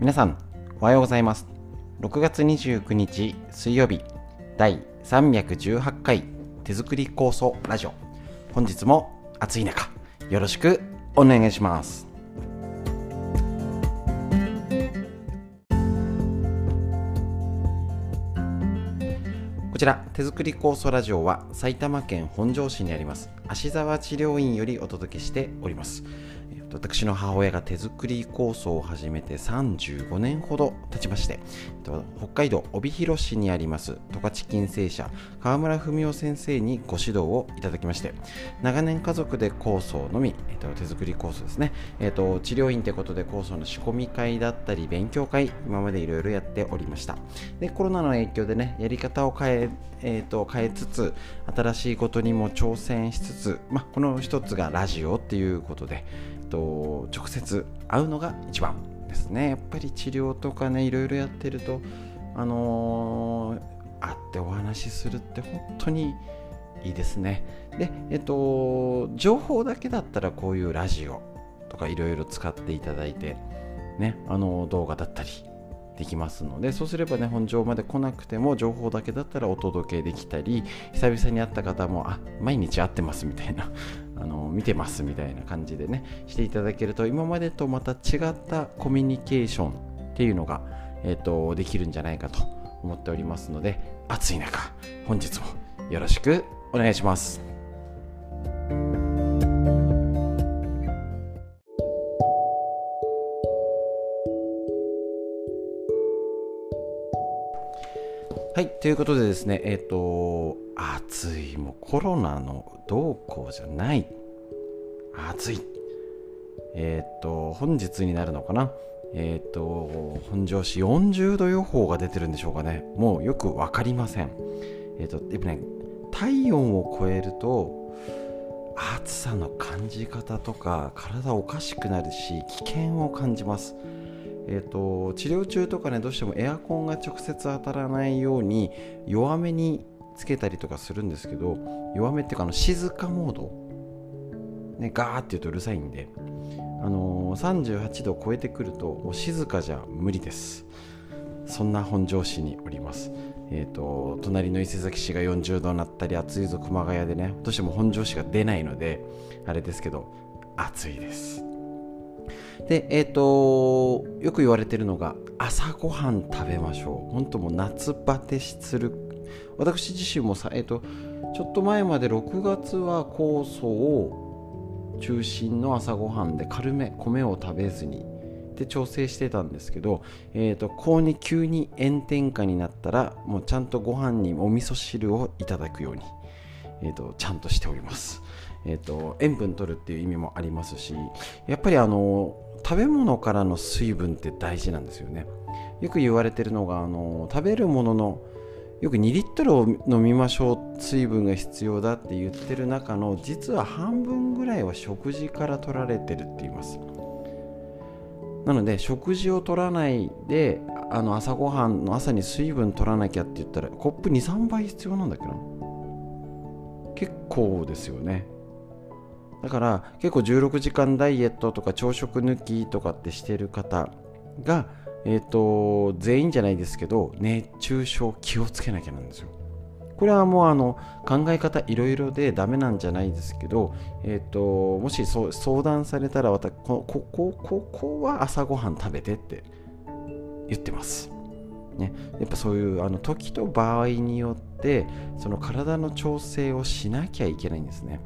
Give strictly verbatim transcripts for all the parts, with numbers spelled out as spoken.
皆さん、おはようございます。ろくがつにじゅうくにち水曜日、だいさんびゃくじゅうはちかい手作り構想ラジオ。本日も暑い中、よろしくお願いします。こちら手作り酵素ラジオは埼玉県本庄市にあります芦沢治療院よりお届けしております。私の母親が手作り酵素を始めてさんじゅうごねんほど経ちまして、北海道帯広市にあります十勝金星社川村文夫先生にご指導をいただきまして、長年家族で酵素を飲み、手作り酵素ですね、えっと、治療院ということで酵素の仕込み会だったり勉強会、今までいろいろやっておりました。で、コロナの影響でね、やり方を変ええー、と変えつつ、新しいことにも挑戦しつつ、まあ、この一つがラジオっていうことで、えっと、直接会うのが一番ですね。やっぱり治療とかね、いろいろやってると、あのー、会ってお話しするって本当にいいですね。で、えっと、情報だけだったらこういうラジオとかいろいろ使っていただいて、ね、あの動画だったりできますので、そうすればね、本庄まで来なくても情報だけだったらお届けできたり、久々に会った方も、あ、毎日会ってますみたいな、あの見てますみたいな感じでね、していただけると、今までとまた違ったコミュニケーションっていうのが、えーと、できるんじゃないかと思っておりますので、暑い中本日もよろしくお願いします。はい、ということでですね、えっと、暑い、もうコロナのどうこうじゃない、暑い、えっと、本日になるのかな、えっと、本庄市よんじゅうど予報が出てるんでしょうかね、もうよくわかりません。えっと、やっぱね、体温を超えると、暑さの感じ方とか、体おかしくなるし、危険を感じます。えーと、治療中とかね、どうしてもエアコンが直接当たらないように弱めにつけたりとかするんですけど、弱めっていうか、あの静かモード、ね、ガーって言うとうるさいんで、あのー、さんじゅうはちど超えてくるともう静かじゃ無理です。そんな本庄市におります。えーと、隣の伊勢崎市がよんじゅうどになったり、暑いぞ熊谷でね、どうしても本庄市が出ないのであれですけど、暑いです。で、えーと、よく言われてるのが、朝ごはん食べましょう。本当もう夏バテする。私自身もさ、えーと、ちょっと前までろくがつは酵素を中心の朝ごはんで軽め、米を食べずにで調整してたんですけど、えーと、急に急に炎天下になったら、もうちゃんとご飯にお味噌汁をいただくように、えーと、ちゃんとしております。えーと、塩分取るっていう意味もありますし、やっぱりあの食べ物からの水分って大事なんですよね。よく言われてるのが、あの食べるもののよくにリットルを飲みましょう、水分が必要だって言ってる中の、実は半分ぐらいは食事から取られてるって言います。なので、食事を取らないで、あの朝ごはんの朝に水分取らなきゃって言ったら、コップ にさんばい必要なんだっけな。結構ですよね。だから結構じゅうろくじかんダイエットとか朝食抜きとかってしてる方が、えっと全員じゃないですけど、熱中症気をつけなきゃなんですよ。これはもうあの考え方いろいろでダメなんじゃないですけど、えっともしそう相談されたら、私ここここは朝ごはん食べてって言ってますね。やっぱそういうあの時と場合によって、その体の調整をしなきゃいけないんですね。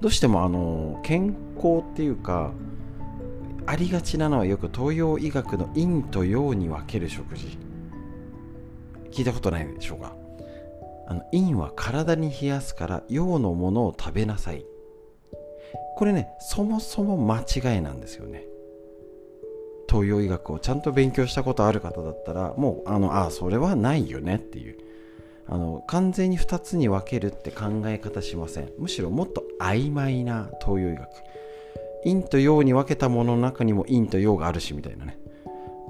どうしてもあの健康っていうか、ありがちなのは、よく東洋医学の陰と陽に分ける食事、聞いたことないでしょうか。あの陰は体に冷やすから陽のものを食べなさい。これね、そもそも間違いなんですよね。東洋医学をちゃんと勉強したことある方だったら、もうあのあそれはないよねっていう、あの完全にふたつに分けるって考え方しません。むしろもっと曖昧な東洋医学、陰と陽に分けたものの中にも陰と陽があるしみたいなね、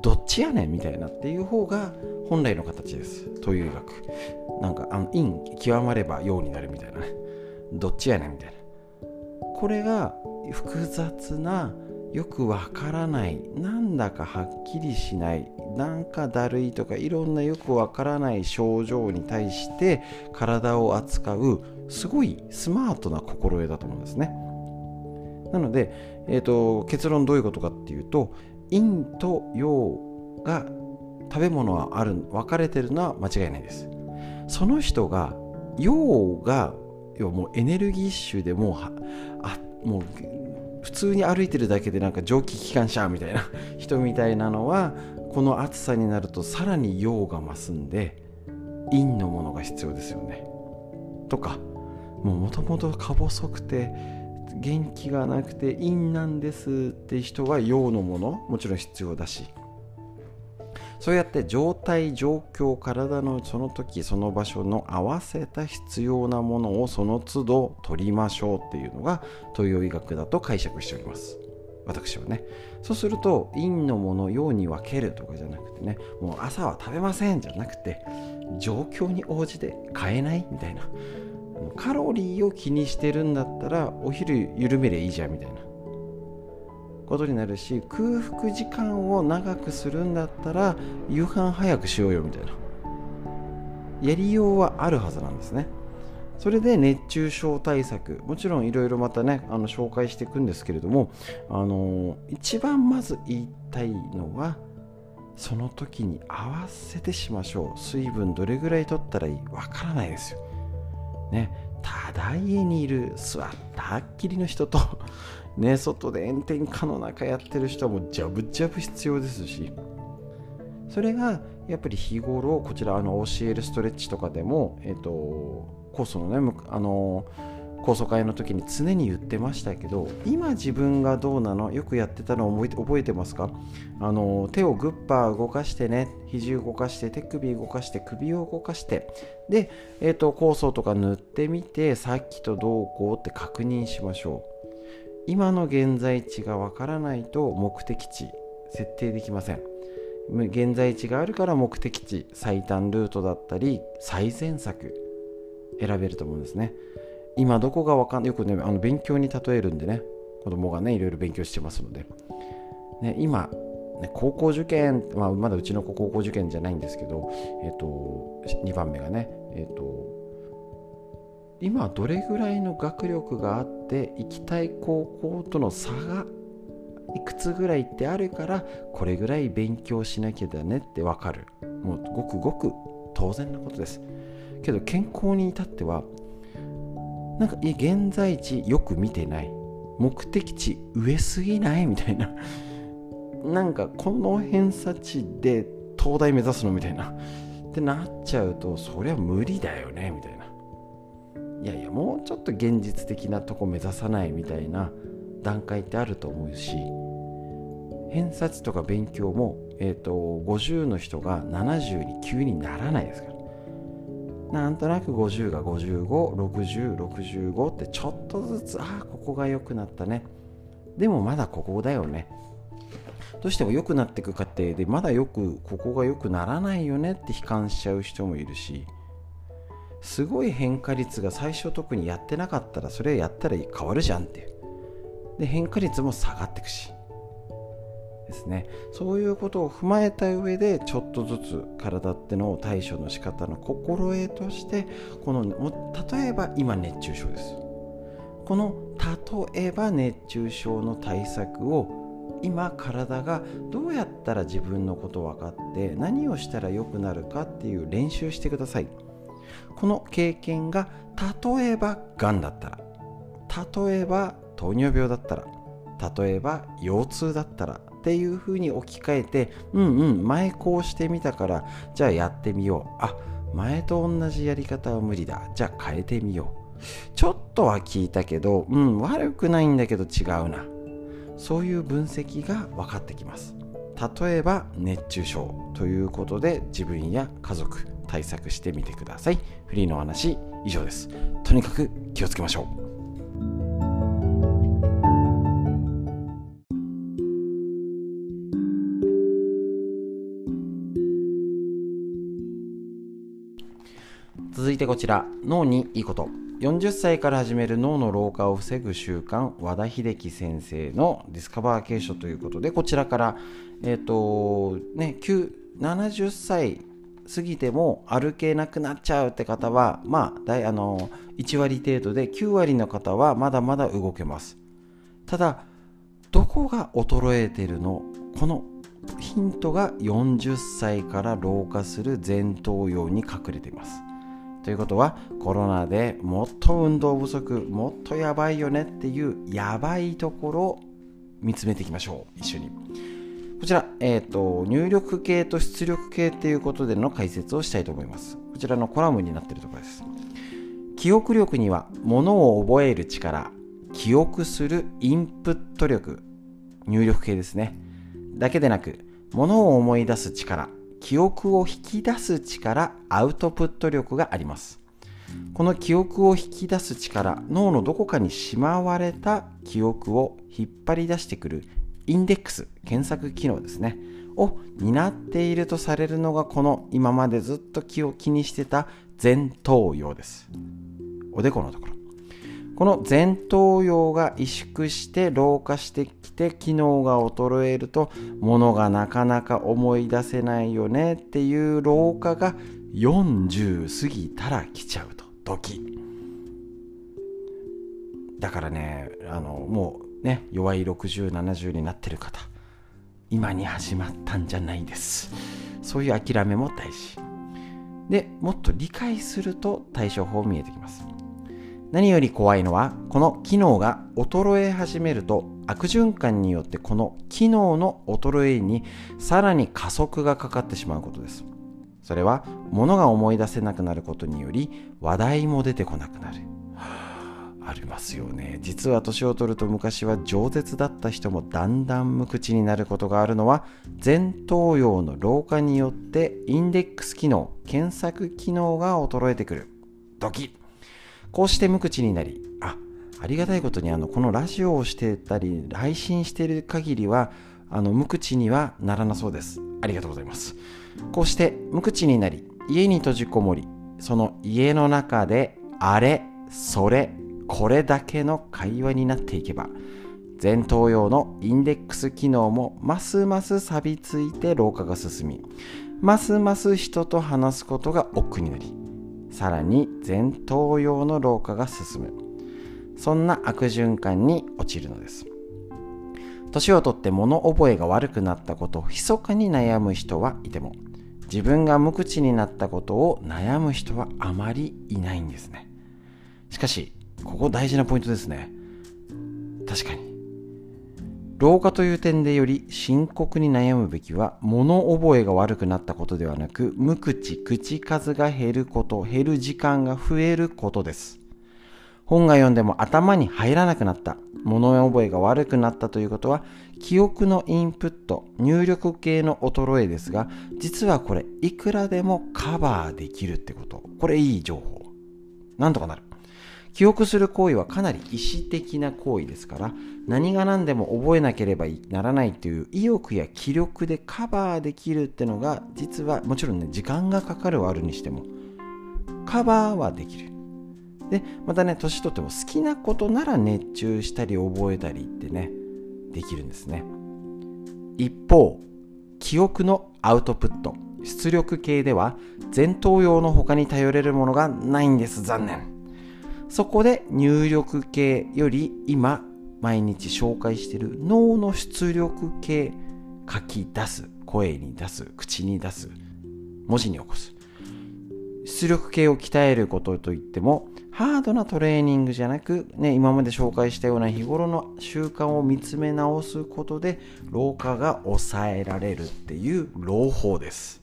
どっちやねんみたいなっていう方が本来の形です。東洋医学なんか、あの陰極まれば陽になるみたいなね、どっちやねんみたいな、これが複雑なよくわからない、なんだかはっきりしない、なんかだるいとか、いろんなよくわからない症状に対して体を扱うすごいスマートな心得だと思うんですね。なので、えーと、結論どういうことかっていうと、陰と陽が食べ物はある、分かれてるのは間違いないです。その人が陽がもうエネルギッシュでも う, あもう普通に歩いてるだけでなんか蒸気機関車みたいな人みたいなのは、この暑さになるとさらに陽が増すんで陰のものが必要ですよね。とか、もともとか細くて元気がなくて陰なんですって人は陽のものもちろん必要だし、そうやって状態状況、体のその時その場所の合わせた必要なものをその都度取りましょうっていうのが東洋医学だと解釈しております、私はね。そうすると陰のもの陽に分けるとかじゃなくてね、もう朝は食べませんじゃなくて、状況に応じて変えないみたいな、カロリーを気にしてるんだったらお昼緩めりゃいいじゃんみたいなことになるし、空腹時間を長くするんだったら夕飯早くしようよみたいな、やりようはあるはずなんですね。それで熱中症対策、もちろんいろいろまたね、あの紹介していくんですけれども、あの一番まず言いたいのは、その時に合わせてしましょう。水分どれぐらい取ったらいいわからないですよね。ただ家にいる座ったっきりの人とね、外で炎天下の中やってる人はもうジャブジャブ必要ですし、それがやっぱり日頃、こちらあの教えるストレッチとかでも、えーと酵素のね、あの酵素会の時に常に言ってましたけど、今自分がどうなの、よくやってたの覚えてますか？あの手をグッパー動かしてね、肘動かして、手首動かして、首を動かしてで、えーと酵素とか塗ってみて、さっきとどうこうって確認しましょう。今の現在地がわからないと目的地設定できません。現在地があるから目的地、最短ルートだったり最善策選べると思うんですね。今どこがわかんない、よくね、あの勉強に例えるんでね、子供がねいろいろ勉強してますので、ね、今、ね、高校受験、まあ、まだうちの子高校受験じゃないんですけど、えっとにばんめがね、えっと今どれぐらいの学力があって行きたい高校との差がいくつぐらいってあるから、これぐらい勉強しなきゃだねって分かる、もうごくごく当然なことです。けど健康に至ってはなんか現在地よく見てない、目的地上すぎないみたいな、なんかこの偏差値で東大目指すのみたいなってなっちゃうと、そりゃ無理だよねみたいな、いやいやもうちょっと現実的なとこ目指さないみたいな段階ってあると思うし、偏差値とか勉強も、えーと、ごじゅうの人がななじゅうに急にならないですから、なんとなくごじゅうがごじゅうご、ろくじゅう、ろくじゅうごってちょっとずつ、ああここが良くなったね、でもまだここだよね、どうしても良くなっていく過程でまだよくここが良くならないよねって悲観しちゃう人もいるし、すごい変化率が最初特にやってなかったら、それやったら変わるじゃんっていう、で変化率も下がっていくしですね。そういうことを踏まえた上で、ちょっとずつ体ってのを対処の仕方の心得として、この例えば今熱中症です、この例えば熱中症の対策を今体がどうやったら自分のこと分かって何をしたら良くなるかっていう練習してください。この経験が例えばがんだったら、例えば糖尿病だったら、例えば腰痛だったらっていうふうに置き換えて、うんうん、前こうしてみたからじゃあやってみよう、あ前と同じやり方は無理だ、じゃあ変えてみよう、ちょっとは効いたけど、うん、悪くないんだけど違うな、そういう分析が分かってきます。例えば熱中症ということで、自分や家族対策してみてください。フリーの話以上です。とにかく気をつけましょう。続いてこちら、脳にいいこと。よんじゅっさいから始める脳の老化を防ぐ習慣、和田秀樹先生のディスカバー継承ということで、こちらから、えーとね、ななじゅっさい過ぎても歩けなくなっちゃうって方は、まあ、だいあのいちわり程度できゅうわりの方はまだまだ動けます。ただどこが衰えてるの？このヒントがよんじゅっさいから老化する前頭葉に隠れています。ということは、コロナでもっと運動不足、もっとやばいよねっていうやばいところを見つめていきましょう。一緒にこちら、えーと、入力系と出力系ということでの解説をしたいと思います。こちらのコラムになっているところです。記憶力には物を覚える力、記憶するインプット力、入力系ですね、だけでなく、物を思い出す力、記憶を引き出す力、アウトプット力があります。この記憶を引き出す力、脳のどこかにしまわれた記憶を引っ張り出してくるインデックス、検索機能ですね、を担っているとされるのが、この今までずっと気を気にしてた前頭葉です。おでこのところ。この前頭葉が萎縮して老化してきて機能が衰えると、物がなかなか思い出せないよねっていう老化がよんじゅう過ぎたら来ちゃうと。ドキ。だからね、あのもうね、弱いろくじゅう、ななじゅうになってる方、今に始まったんじゃないです。そういう諦めも大事。で、もっと理解すると対処法見えてきます。何より怖いのは、この機能が衰え始めると、悪循環によってこの機能の衰えにさらに加速がかかってしまうことです。それは物が思い出せなくなることにより、話題も出てこなくなる。ありますよね。実は年を取ると、昔は饒舌だった人もだんだん無口になることがあるのは、前頭葉の老化によってインデックス機能、検索機能が衰えてくる。ドキッ。こうして無口になり、あ、ありがたいことに、あのこのラジオをしてたり配信している限りは、あの無口にはならなそうです。ありがとうございます。こうして無口になり、家に閉じこもり、その家の中であれそれこれだけの会話になっていけば、前頭葉のインデックス機能もますます錆びついて老化が進み、ますます人と話すことが億劫になり、さらに前頭葉の老化が進む。そんな悪循環に陥るのです。年をとって物覚えが悪くなったことを密かに悩む人はいても、自分が無口になったことを悩む人はあまりいないんですね。しかし、ここ大事なポイントですね。確かに。老化という点でより深刻に悩むべきは、物覚えが悪くなったことではなく、無口、口数が減ること、減る時間が増えることです。本が読んでも頭に入らなくなった、物覚えが悪くなったということは、記憶のインプット、入力系の衰えですが、実はこれ、いくらでもカバーできるってこと。これいい情報。なんとかなる。記憶する行為はかなり意思的な行為ですから、何が何でも覚えなければならないという意欲や気力でカバーできるってのが、実はもちろんね、時間がかかるはあるにしてもカバーはできる。で、またね、年取っても好きなことなら熱中したり覚えたりってね、できるんですね。一方、記憶のアウトプット、出力系では前頭葉の他に頼れるものがないんです。残念。そこで入力系より今毎日紹介している脳の出力系、書き出す、声に出す、口に出す、文字に起こす。出力系を鍛えることといっても、ハードなトレーニングじゃなく、ね、今まで紹介したような日頃の習慣を見つめ直すことで老化が抑えられるっていう朗報です。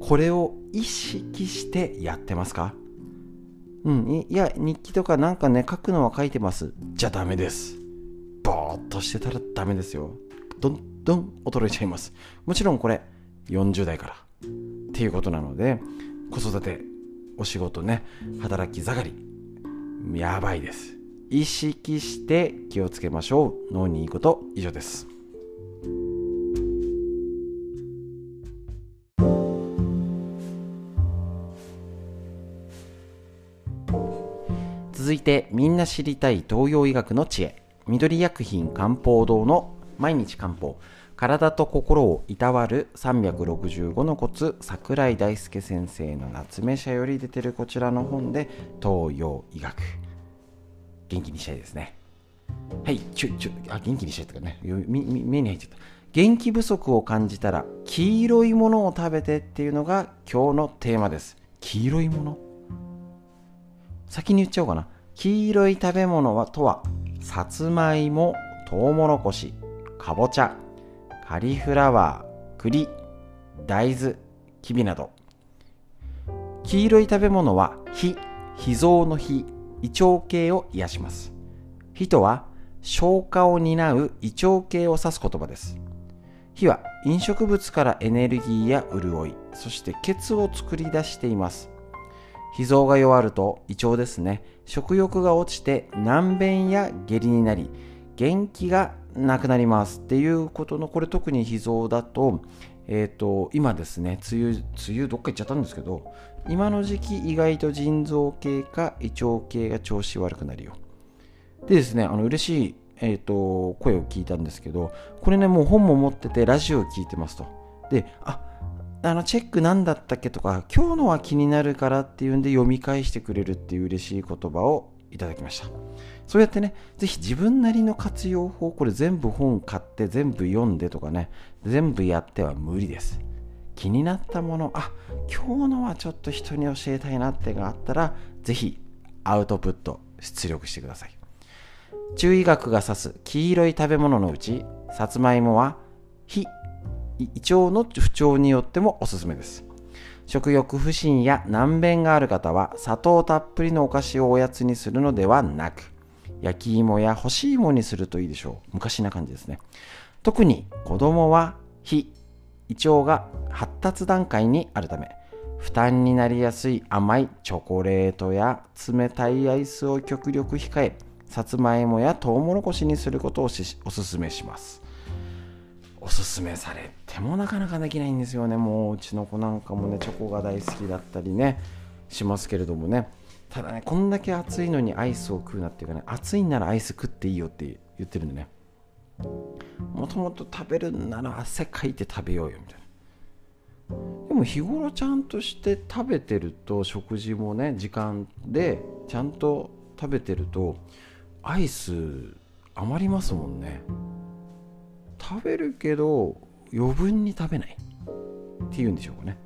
これを意識してやってますか？うん、いや、日記とかなんかね、書くのは書いてます。じゃダメです。ぼーっとしてたらダメですよ。どんどん衰えちゃいます。もちろんこれ、よんじゅうだいから。っていうことなので、子育て、お仕事ね、働き盛り、やばいです。意識して気をつけましょう。脳にいいこと、以上です。続いて、みんな知りたい東洋医学の知恵、緑薬品漢方堂の毎日漢方、体と心をいたわるさんびゃくろくじゅうごのコツ、桜井大輔先生の夏目社より出てるこちらの本で、東洋医学元気にしたいですね。はい、ちょちょあ元気にしたいとかね、目に入っちゃった。元気不足を感じたら黄色いものを食べてっていうのが今日のテーマです。黄色いもの？先に言っちゃおうかな。黄色い食べ物はとは、さつまいも、とうもろこし、かぼちゃ、カリフラワー、栗、大豆、きびなど。黄色い食べ物は脾、脾臓の脾、胃腸系を癒します。脾とは消化を担う胃腸系を指す言葉です。脾は飲食物からエネルギーや潤い、そして血を作り出しています。脾臓が弱ると胃腸ですね、食欲が落ちて軟便や下痢になり、元気がなくなりますっていうことの、これ特に脾臓だと、えっと、今ですね、梅雨、梅雨どっか行っちゃったんですけど、今の時期意外と腎臓系か胃腸系が調子悪くなるよ。でですね、あの嬉しい、えー、と声を聞いたんですけど、これね、もう本も持っててラジオを聞いてますと。で、あ、あのチェックなんだったっけとか、今日のは気になるからっていうんで読み返してくれるっていう嬉しい言葉をいただきました。そうやってね、ぜひ自分なりの活用法、これ全部本買って全部読んでとかね、全部やっては無理です。気になったもの、あ、今日のはちょっと人に教えたいなってがあったら、ぜひアウトプット、出力してください。中医学が指す黄色い食べ物のうち、さつまいもは脾、胃腸の不調によってもおすすめです。食欲不振や軟便がある方は、砂糖たっぷりのお菓子をおやつにするのではなく、焼き芋や干し芋にするといいでしょう。昔な感じですね。特に子供は脾、胃腸が発達段階にあるため、負担になりやすい甘いチョコレートや冷たいアイスを極力控え、さつまいもやとうもろこしにすることをしおすすめします。おすすめされてもなかなかできないんですよね。もううちの子なんかもね、チョコが大好きだったりねしますけれどもね、ただね、こんだけ暑いのにアイスを食うなっていうかね、暑いんならアイス食っていいよって言ってるんでね、もともと食べるんなら汗かいて食べようよみたいな。でも日頃ちゃんとして食べてると、食事もね、時間でちゃんと食べてるとアイス余りますもんね。食べるけど余分に食べないっていうんでしょうかね。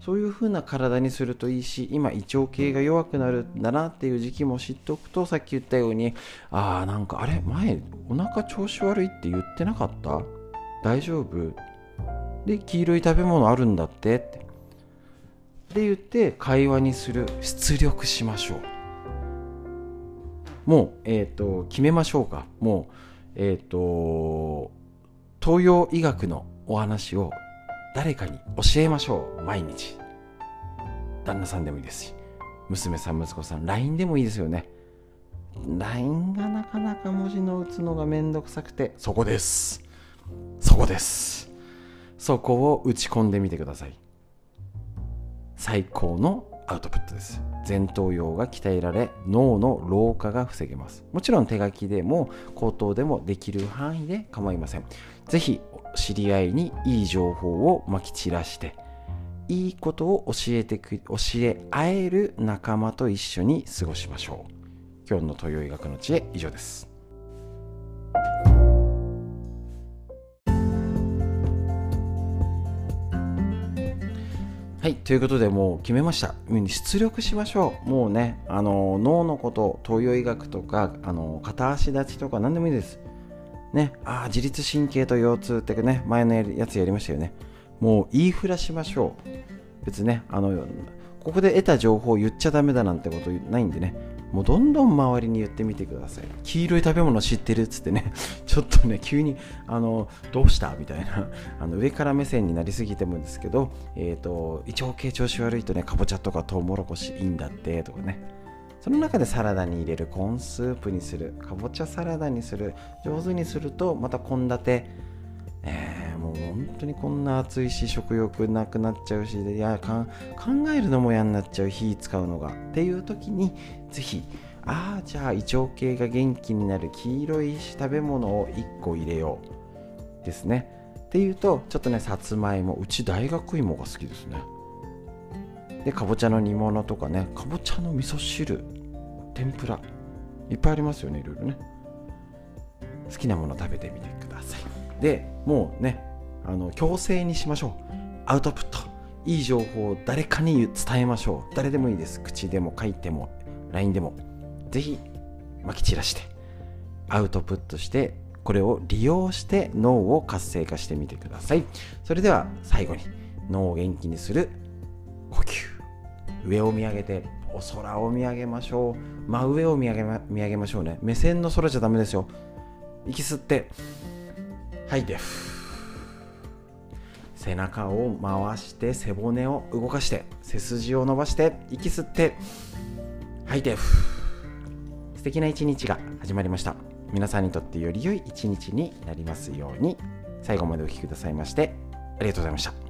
そういう風な体にするといいし、今胃腸系が弱くなるんだなっていう時期も知っておくと、さっき言ったように、あーなんかあれ前お腹調子悪いって言ってなかった？大丈夫？で、黄色い食べ物あるんだってってで言って会話にする。出力しましょう。もう、えーと、決めましょうか。もう、えーと、東洋医学のお話を誰かに教えましょう。毎日。旦那さんでもいいですし、娘さん、息子さん、ライン でもいいですよね。ライン がなかなか文字の打つのがめんどくさくて、そこです。そこです。そこを打ち込んでみてください。最高のアウトプットです。前頭葉が鍛えられ、脳の老化が防げます。もちろん手書きでも口頭でもできる範囲で構いません。ぜひ知り合いにいい情報をまき散らして、いいことを教えてく教え合える仲間と一緒に過ごしましょう。今日の東洋医学の知恵、以上です。はい、ということで、もう決めました。出力しましょう。もうね、あの脳のこと、東洋医学とか、あの片足立ちとか何でもいいです。ね、あ自律神経と腰痛ってね、前のやつやりましたよね。もう言いふらしましょう。別にね、あのここで得た情報を言っちゃダメだなんてことないんでね、もうどんどん周りに言ってみてください。黄色い食べ物知ってるっつってね、ちょっとね、急にあのどうしたみたいな、あの上から目線になりすぎてもですけど、えーと、胃腸系調子悪いとね、かぼちゃとかとうもろこしいいんだってとかね、その中でサラダに入れる、コーンスープにする、かぼちゃサラダにする、上手にするとまた献立、えー、もう本当にこんな暑いし、食欲なくなっちゃうし、いやかん考えるのも嫌になっちゃう、火使うのがっていう時に、ぜひああ、じゃあ胃腸系が元気になる黄色い食べ物をいっこ入れようですねっていうと、ちょっとね、さつまいも、うち大学芋が好きですね。で、かぼちゃの煮物とかね、かぼちゃの味噌汁、天ぷら、いっぱいありますよね、いろいろね。好きなもの食べてみてください。で、もうね、あの強制にしましょう。アウトプット、いい情報を誰かに伝えましょう。誰でもいいです。口でも書いても ライン でもぜひまき散らしてアウトプットして、これを利用して脳を活性化してみてください。それでは最後に脳を元気にする呼吸。上を見上げてお空を見上げましょう。真上を見上げま、見上げましょうね。目線の空じゃダメですよ。息吸って吐いて、背中を回して背骨を動かして、背筋を伸ばして、息吸って吐いて、素敵な一日が始まりました。皆さんにとってより良い一日になりますように。最後までお聞きくださいましてありがとうございました。